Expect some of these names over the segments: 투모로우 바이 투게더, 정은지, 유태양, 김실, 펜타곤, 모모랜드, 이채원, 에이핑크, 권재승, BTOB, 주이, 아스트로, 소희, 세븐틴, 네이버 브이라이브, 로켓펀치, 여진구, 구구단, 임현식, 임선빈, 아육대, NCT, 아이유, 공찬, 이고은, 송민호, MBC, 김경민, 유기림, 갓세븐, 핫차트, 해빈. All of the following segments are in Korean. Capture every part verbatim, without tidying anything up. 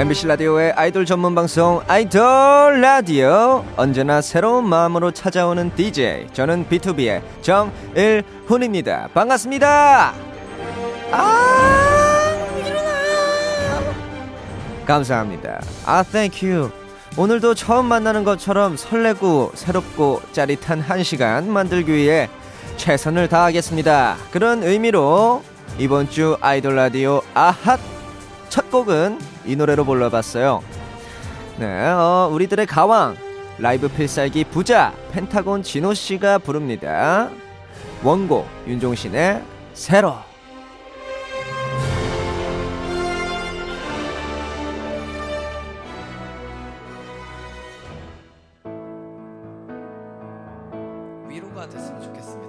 엠비씨 라디오의 아이돌 전문 방송 아이돌 라디오, 언제나 새로운 마음으로 찾아오는 디제이, 저는 비투비의 정일훈입니다. 반갑습니다. 아 일어나. 감사합니다. 아 thank you. 오늘도 처음 만나는 것처럼 설레고 새롭고 짜릿한 한 시간 만들기 위해 최선을 다하겠습니다. 그런 의미로 이번 주 아이돌 라디오 아핫 첫 곡은 이 노래로 불러봤어요. 네, 어, 우리들의 가왕 라이브 필살기 부자 펜타곤 진호씨가 부릅니다. 원곡 윤종신의 새로. 위로가 됐으면 좋겠습니다.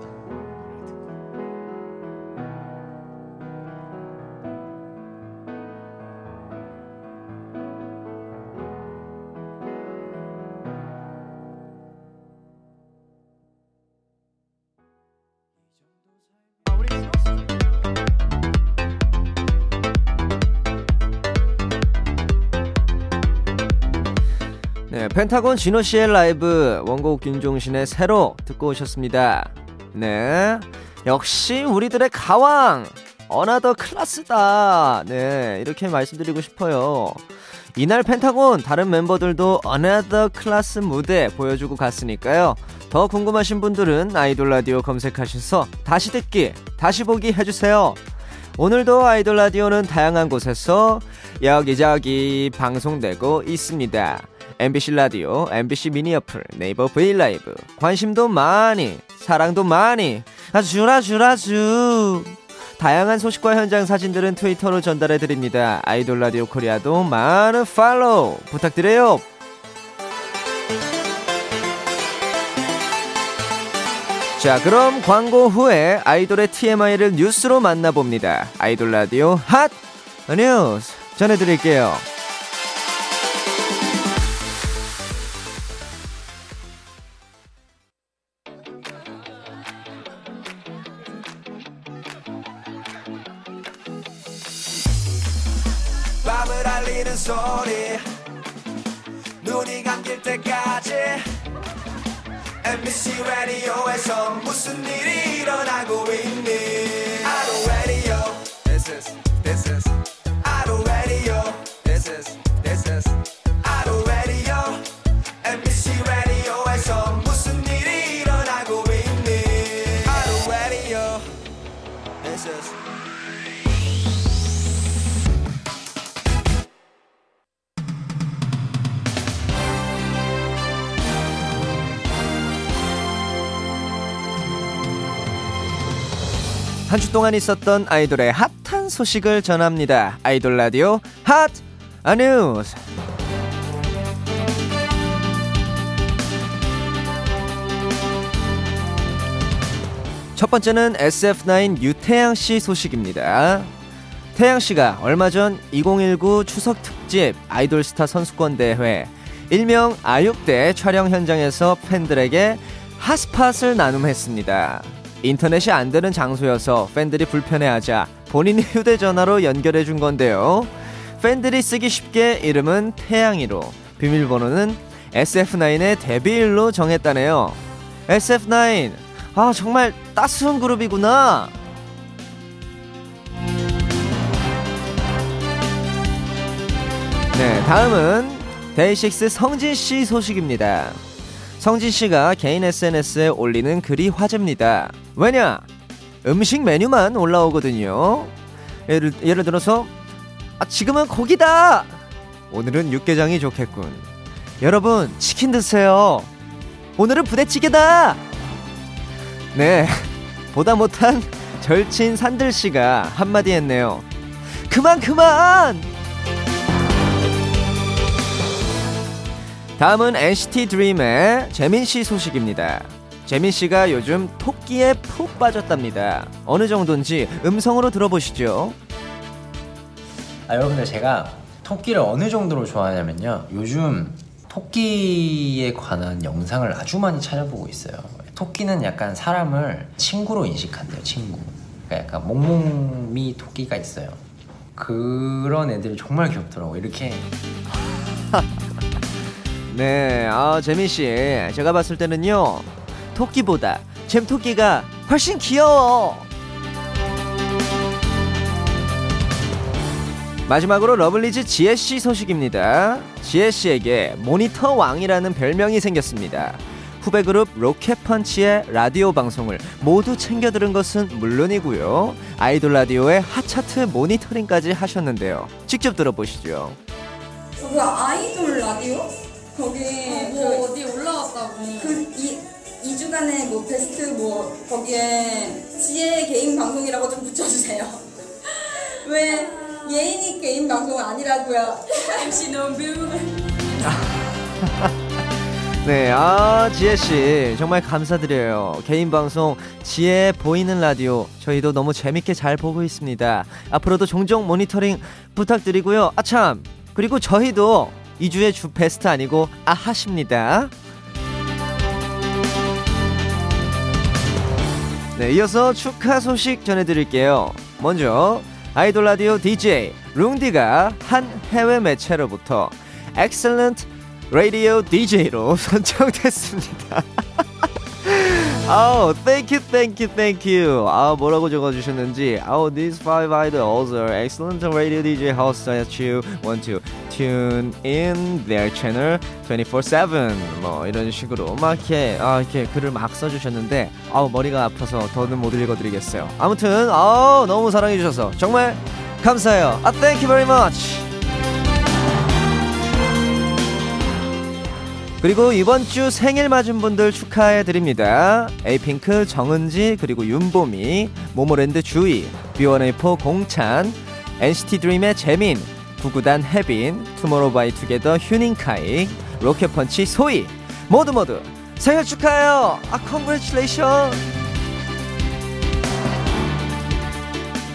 펜타곤 진호씨의 라이브, 원곡 윤종신의 새로 듣고 오셨습니다. 네, 역시 우리들의 가왕 어나더 클라스다. 네, 이렇게 말씀드리고 싶어요. 이날 펜타곤 다른 멤버들도 어나더 클라스 무대 보여주고 갔으니까요. 더 궁금하신 분들은 아이돌 라디오 검색하셔서 다시 듣기, 다시 보기 해주세요. 오늘도 아이돌 라디오는 다양한 곳에서 여기저기 방송되고 있습니다. 엠비씨 라디오, 엠비씨 미니 어플, 네이버 브이라이브. 관심도 많이, 사랑도 많이, 아주라주라주. 다양한 소식과 현장 사진들은 트위터로 전달해드립니다. 아이돌 라디오 코리아도 많은 팔로우 부탁드려요. 자, 그럼 광고 후에 아이돌의 티엠아이를 뉴스로 만나봅니다. 아이돌 라디오 핫 뉴스 전해드릴게요. 눈이 감길 때까지 엠비씨 라디오에서 무슨 일이 일어나고 있니? 아이돌 라디오 This is, this is 아이돌 라디오 This is, this is 아이돌 라디오 엠비씨 라디오에서 무슨 일이 일어나고 있니? 아이돌 라디오 This is. 한 주 동안 있었던 아이돌의 핫한 소식을 전합니다. 아이돌 라디오 핫 뉴스. 첫 번째는 에스에프나인 유태양 씨 소식입니다. 태양 씨가 얼마 전 이천십구 추석 특집 아이돌 스타 선수권 대회, 일명 아육대 촬영 현장에서 팬들에게 핫스팟을 나눔했습니다. 인터넷이 안 되는 장소여서 팬들이 불편해하자 본인의 휴대전화로 연결해준 건데요. 팬들이 쓰기 쉽게 이름은 태양이로, 비밀번호는 에스에프나인의 데뷔일로 정했다네요. 에스에프나인, 아 정말 따스운 그룹이구나. 네, 다음은 데이식스 성진씨 소식입니다. 성진씨가 개인 에스엔에스에 올리는 글이 화제입니다. 왜냐? 음식 메뉴만 올라오거든요. 예를, 예를 들어서 아, 지금은 고기다! 오늘은 육개장이 좋겠군. 여러분 치킨 드세요. 오늘은 부대찌개다! 네, 보다 못한 절친 산들씨가 한마디 했네요. 그만 그만! 다음은 엔시티 드림의 재민씨 소식입니다. 재민씨가 요즘 토끼에 푹 빠졌답니다. 어느 정도인지 음성으로 들어보시죠. 아, 여러분들, 제가 토끼를 어느 정도로 좋아하냐면요, 요즘 토끼에 관한 영상을 아주 많이 찾아보고 있어요. 토끼는 약간 사람을 친구로 인식한대요. 친구. 그러니까 약간 몽몽미 토끼가 있어요. 그런 애들이 정말 귀엽더라고, 이렇게. 네, 아, 재민씨, 제가 봤을 때는요, 토끼보다 잼토끼가 훨씬 귀여워. 마지막으로 러블리즈 지혜씨 소식입니다. 지혜씨에게 모니터 왕이라는 별명이 생겼습니다. 후배 그룹 로켓펀치의 라디오 방송을 모두 챙겨 들은 것은 물론이고요, 아이돌 라디오의 핫차트 모니터링까지 하셨는데요. 직접 들어보시죠. 저거 아이돌 라디오? 거기 어, 뭐 그, 어디 올라왔다고 그 이, 이 주간의 뭐 베스트 뭐 거기에 지혜 개인 방송이라고 좀 붙여주세요. 왜 예인이 개인 방송은 아니라고요. 엠씨 너무 네, 아, 지혜씨 정말 감사드려요. 개인 방송 지혜 보이는 라디오 저희도 너무 재밌게 잘 보고 있습니다. 앞으로도 종종 모니터링 부탁드리고요. 아참, 그리고 저희도 이 주의 주 베스트 아니고 아하십니다. 네, 이어서 축하 소식 전해드릴게요. 먼저 아이돌 라디오 디제이 룽디가 한 해외 매체로부터 엑셀런트 라디오 디제이로 선정됐습니다. 아우, thank you, thank you, thank you. 아, 뭐라고 적어주셨는지. 아우, these five idols are excellent radio 디제이 hosts that you want to tune in their channel twenty-four seven. 뭐 이런 식으로 막 이렇게, 아, 이렇게 글을 막 써주셨는데, 아우, 머리가 아파서 더는 못 읽어드리겠어요. 아무튼 아우, 너무 사랑해주셔서 정말 감사해요. 아, thank you very much. 그리고 이번 주 생일 맞은 분들 축하해드립니다. 에이핑크 정은지, 그리고 윤보미, 모모랜드 주이, 비 원 에이 포 공찬, 엔시티 드림의 재민, 구구단 해빈, 투모로우 바이 투게더 휴닝카이, 로켓펀치 소희, 모두 모두 생일 축하해요. 아, 컨그레츄레이션.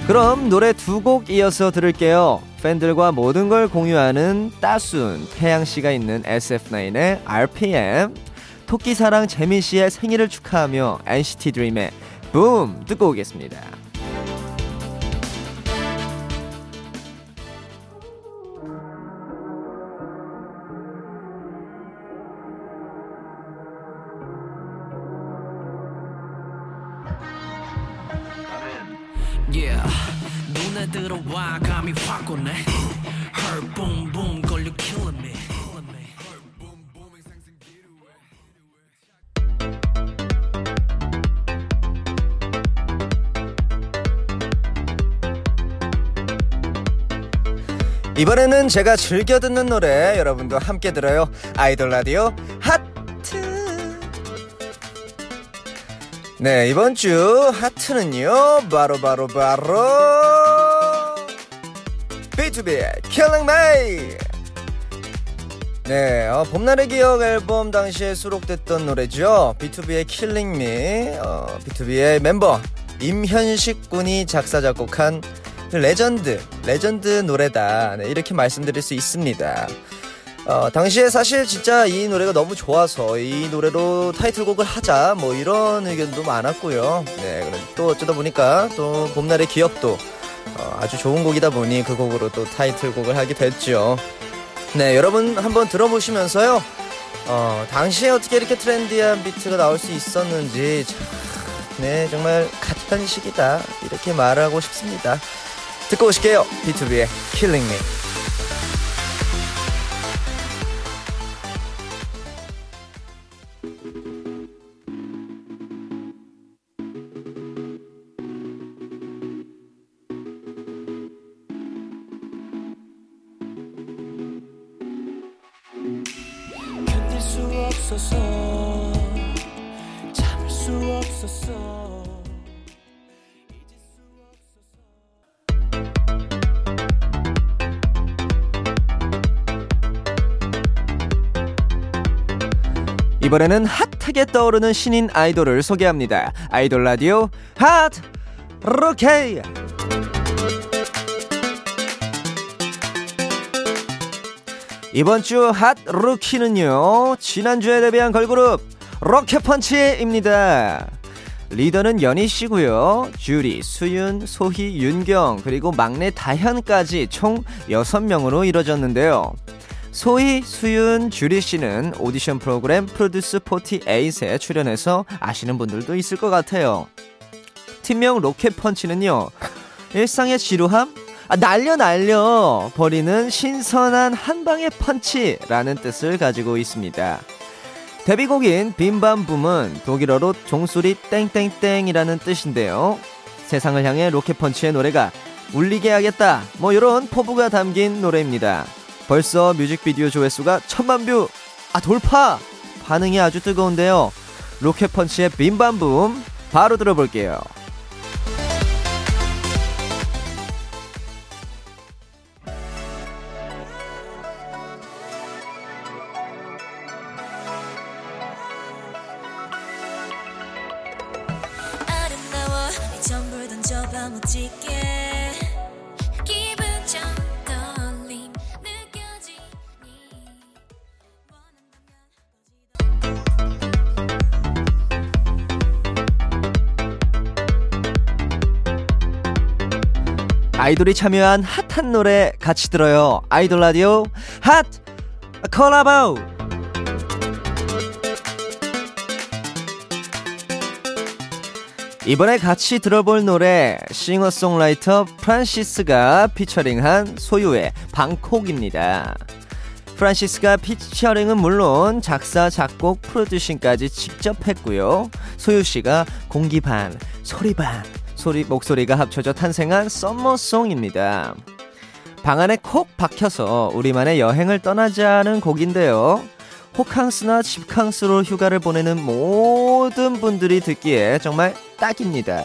그럼 노래 두 곡 이어서 들을게요. 팬들과 모든 걸 공유하는 따순 태양씨가 있는 에스에프나인의 알피엠, 토끼사랑 재민씨의 생일을 축하하며 엔시티 드림의 붐 듣고 오겠습니다. 이번에는 제가 즐겨 듣는 노래 여러분도 함께 들어요. 아이돌 라디오 하트. 네, 이번 주 하트는요, 바로바로바로 바로 바로 비투비의 Killing Me. 네, 어, 봄날의 기억 앨범 당시에 수록됐던 노래죠. 비투비의 Killing Me. 어, 비투비의 멤버 임현식 군이 작사 작곡한 레전드, 레전드 노래다. 네, 이렇게 말씀드릴 수 있습니다. 어, 당시에 사실 진짜 이 노래가 너무 좋아서 이 노래로 타이틀곡을 하자, 뭐 이런 의견도 많았고요. 네, 또 어쩌다 보니까 또 봄날의 기억도 어, 아주 좋은 곡이다 보니 그 곡으로 또 타이틀곡을 하게 됐죠. 네, 여러분 한번 들어보시면서요, 어, 당시에 어떻게 이렇게 트렌디한 비트가 나올 수 있었는지, 참, 네, 정말 갓한 시기다, 이렇게 말하고 싶습니다. 듣고 오실게요. 비투비의 Killing Me. 견딜 수 없어서, 참을 수 없어서. 이번에는 핫하게 떠오르는 신인 아이돌을 소개합니다. 아이돌 라디오 핫 로케이. 이번 주 핫 루키는요, 지난주에 데뷔한 걸그룹 로켓펀치입니다. 리더는 연희씨고요, 주리, 수윤, 소희, 윤경 그리고 막내 다현까지 총 여섯 명으로 이뤄졌는데요. 소희, 수윤, 주리씨는 오디션 프로그램 프로듀스 사십팔에 출연해서 아시는 분들도 있을 것 같아요. 팀명 로켓펀치는요, 일상의 지루함? 아, 날려 날려 버리는 신선한 한방의 펀치라는 뜻을 가지고 있습니다. 데뷔곡인 빔밤붐은 독일어로 종소리 땡땡땡이라는 뜻인데요. 세상을 향해 로켓펀치의 노래가 울리게 하겠다, 뭐 이런 포부가 담긴 노래입니다. 벌써 뮤직비디오 조회수가 천만 뷰 아 돌파! 반응이 아주 뜨거운데요. 로켓펀치의 빔밤붐 바로 들어볼게요. 아이돌이 참여한 핫한 노래 같이 들어요. 아이돌 라디오 핫 콜라보. 이번에 같이 들어볼 노래, 싱어송라이터 프란시스가 피처링한 소유의 방콕입니다. 프란시스가 피처링은 물론 작사, 작곡, 프로듀싱까지 직접 했고요. 소유씨가 공기 반, 소리 반, 소리, 목소리가 합쳐져 탄생한 썸머송입니다. 방 안에 콕 박혀서 우리만의 여행을 떠나자는 곡인데요. 호캉스나 집캉스로 휴가를 보내는 모든 분들이 듣기에 정말 딱입니다.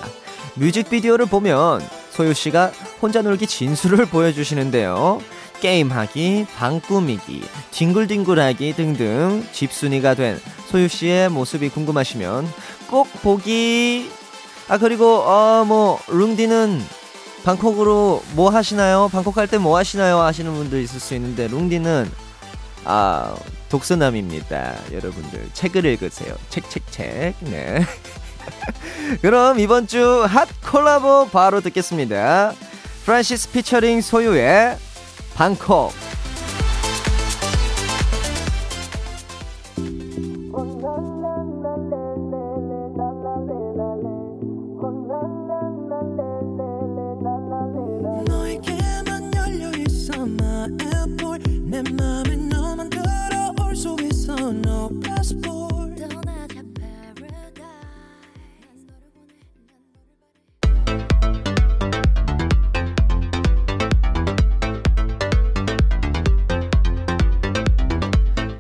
뮤직비디오를 보면 소유씨가 혼자 놀기 진수를 보여주시는데요. 게임하기, 방 꾸미기, 뒹굴뒹굴하기 등등 집순이가 된 소유씨의 모습이 궁금하시면 꼭 보기. 아 그리고 어 뭐 룽디는 방콕으로 뭐 하시나요? 방콕 갈 때 뭐 하시나요? 하시는 분들 있을 수 있는데, 룽디는 아 독서남입니다. 여러분들 책을 읽으세요. 책책책. 네. 그럼 이번 주 핫 콜라보 바로 듣겠습니다. 프란시스 피처링 소유의 방콕.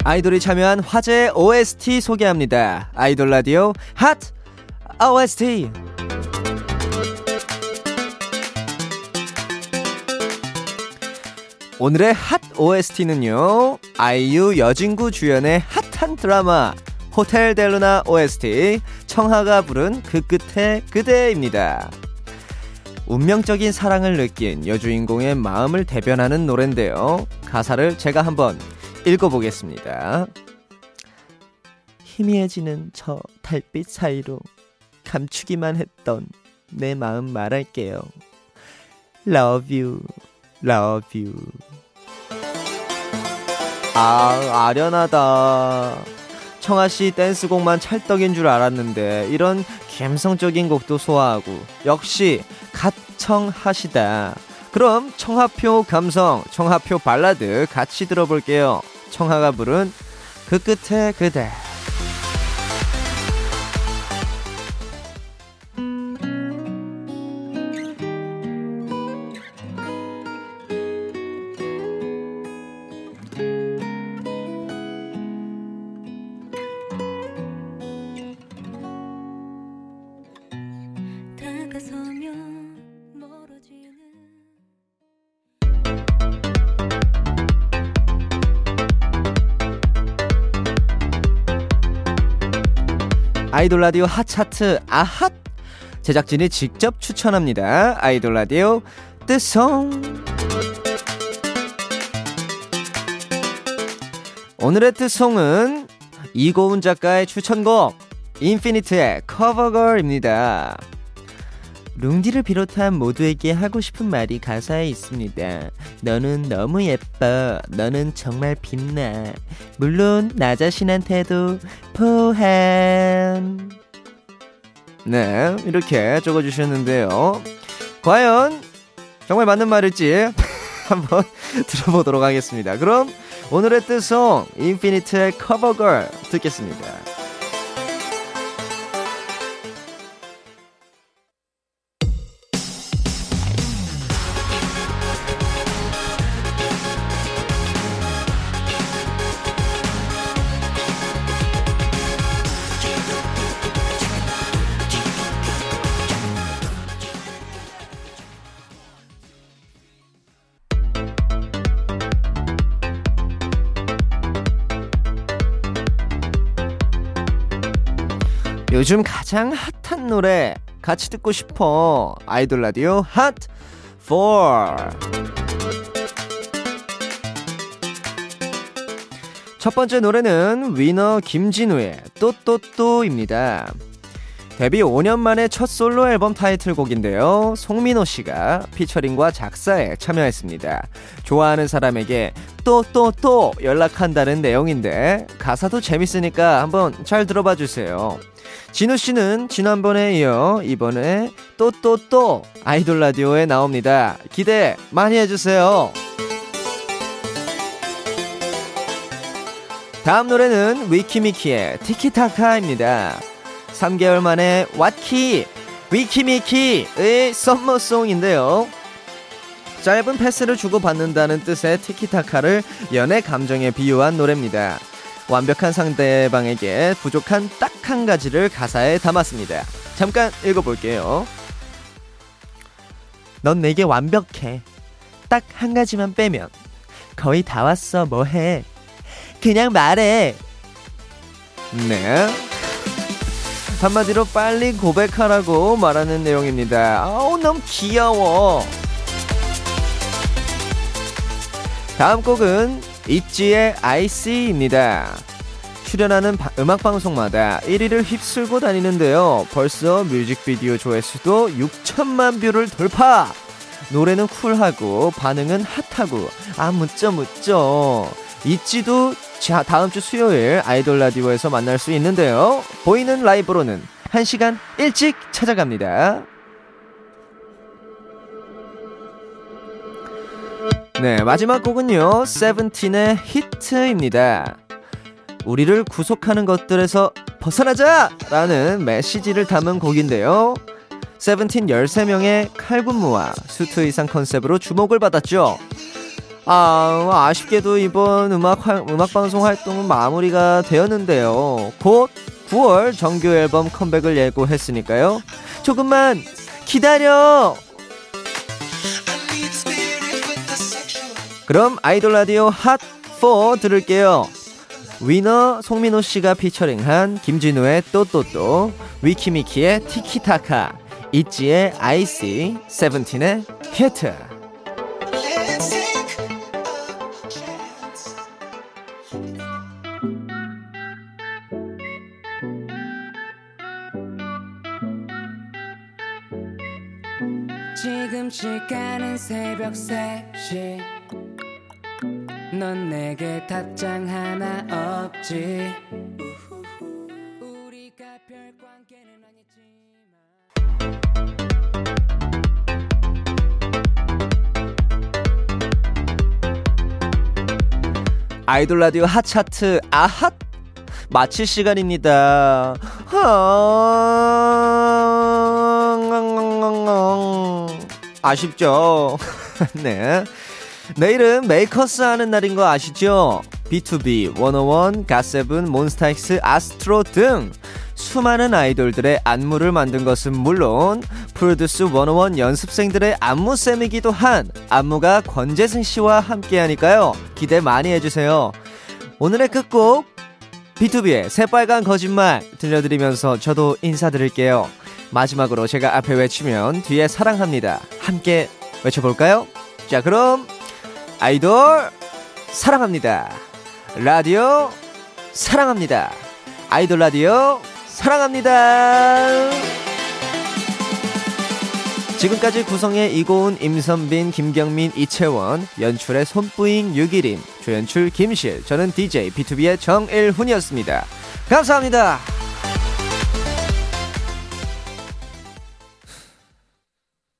아이돌이 참여한 화제의 오에스티 소개합니다. 아이돌 라디오 핫 오에스티. 오늘의 핫 오에스티는요, 아이유, 여진구 주연의 핫한 드라마 호텔 델루나 오에스티 청하가 부른 그 끝에 그대입니다. 운명적인 사랑을 느낀 여주인공의 마음을 대변하는 노래인데요. 가사를 제가 한번 읽어보겠습니다. 희미해지는 저 달빛 사이로 감추기만 했던 내 마음 말할게요. Love you, love you. 아, 아련하다. 청아씨 댄스곡만 찰떡인 줄 알았는데 이런 감성적인 곡도 소화하고 역시 갓청하시다. 그럼 청하표 감성, 청하표 발라드 같이 들어볼게요. 청하가 부른 그 끝에 그대. 아이돌 라디오 핫차트 아핫 제작진이 직접 추천합니다. 아이돌 라디오 뜻송. 오늘의 뜻송은 이고은 작가의 추천곡 인피니트의 커버걸입니다. 룽디를 비롯한 모두에게 하고 싶은 말이 가사에 있습니다. 너는 너무 예뻐. 너는 정말 빛나. 물론 나 자신한테도 포함. 네, 이렇게 적어주셨는데요. 과연 정말 맞는 말일지 한번 들어보도록 하겠습니다. 그럼 오늘의 뜻송 인피니트의 커버걸 듣겠습니다. 요즘 가장 핫한 노래 같이 듣고 싶어. 아이돌 라디오 핫 사. 첫 번째 노래는 위너 김진우의 또또또입니다. 데뷔 오 년 만에 첫 솔로 앨범 타이틀곡인데요. 송민호 씨가 피처링과 작사에 참여했습니다. 좋아하는 사람에게 또또또 연락한다는 내용인데 가사도 재밌으니까 한번 잘 들어봐 주세요. 진우 씨는 지난번에 이어 이번에 또또또 아이돌 라디오에 나옵니다. 기대 많이 해주세요. 다음 노래는 위키미키의 티키타카입니다. 삼 개월 만에 왓키 위키미키의 썸머송인데요. 짧은 패스를 주고받는다는 뜻의 티키타카를 연애 감정에 비유한 노래입니다. 완벽한 상대방에게 부족한 딱 한 가지를 가사에 담았습니다. 잠깐 읽어볼게요. 넌 내게 완벽해. 딱 한 가지만 빼면 거의 다 왔어. 뭐해? 그냥 말해. 네, 한마디로 빨리 고백하라고 말하는 내용입니다. 아우 너무 귀여워. 다음 곡은 잇지의 아이씨입니다. 출연하는 바, 음악방송마다 일 위를 휩쓸고 다니는데요. 벌써 뮤직비디오 조회수도 육천만 뷰를 돌파! 노래는 쿨하고 반응은 핫하고 아 묻죠 묻죠. 잇지도 자, 다음 주 수요일 아이돌 라디오에서 만날 수 있는데요. 보이는 라이브로는 한 시간 일찍 찾아갑니다. 네, 마지막 곡은요. 세븐틴의 히트입니다. 우리를 구속하는 것들에서 벗어나자! 라는 메시지를 담은 곡인데요. 세븐틴 열세 명의 칼군무와 수트 의상 컨셉으로 주목을 받았죠. 아, 아쉽게도 이번 음악, 음악방송 활동은 마무리가 되었는데요. 곧 구월 정규 앨범 컴백을 예고했으니까요. 조금만 기다려! 그럼 아이돌 라디오 핫 사 들을게요. 위너 송민호 씨가 피처링한 김진우의 또또또, 위키미키의 티키타카, 잇지의 아이씨, 세븐틴의 히트. 지금 시간은 새벽 세 시. 넌 내게 답장 하나 없지. 우리가 별 관계는 아니지만. 아이돌 라디오 핫차트 아핫 마칠 시간입니다. 아쉽죠? 네, 내일은 메이커스 하는 날인 거 아시죠? 비투비, 원오원, 갓세븐, 몬스타엑스, 아스트로 등 수많은 아이돌들의 안무를 만든 것은 물론 프로듀스 백일 연습생들의 안무쌤이기도 한 안무가 권재승 씨와 함께 하니까요. 기대 많이 해주세요. 오늘의 끝곡 비투비의 새빨간 거짓말 들려드리면서 저도 인사드릴게요. 마지막으로 제가 앞에 외치면 뒤에 사랑합니다. 함께 외쳐볼까요? 자, 그럼 아이돌 사랑합니다. 라디오 사랑합니다. 아이돌 라디오 사랑합니다. 지금까지 구성의 이고은, 임선빈, 김경민, 이채원, 연출의 손뿌잉, 유기림, 조연출 김실, 저는 디제이 비투비의 정일훈이었습니다. 감사합니다.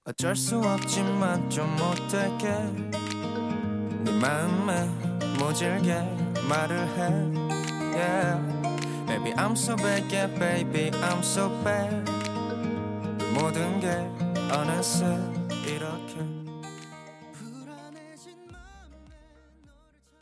어쩔 수 없지만 좀 어떻게 네 마음에 모질게 말을 해. Yeah. Baby I'm so bad, yeah baby I'm so bad. 모든 게 어느새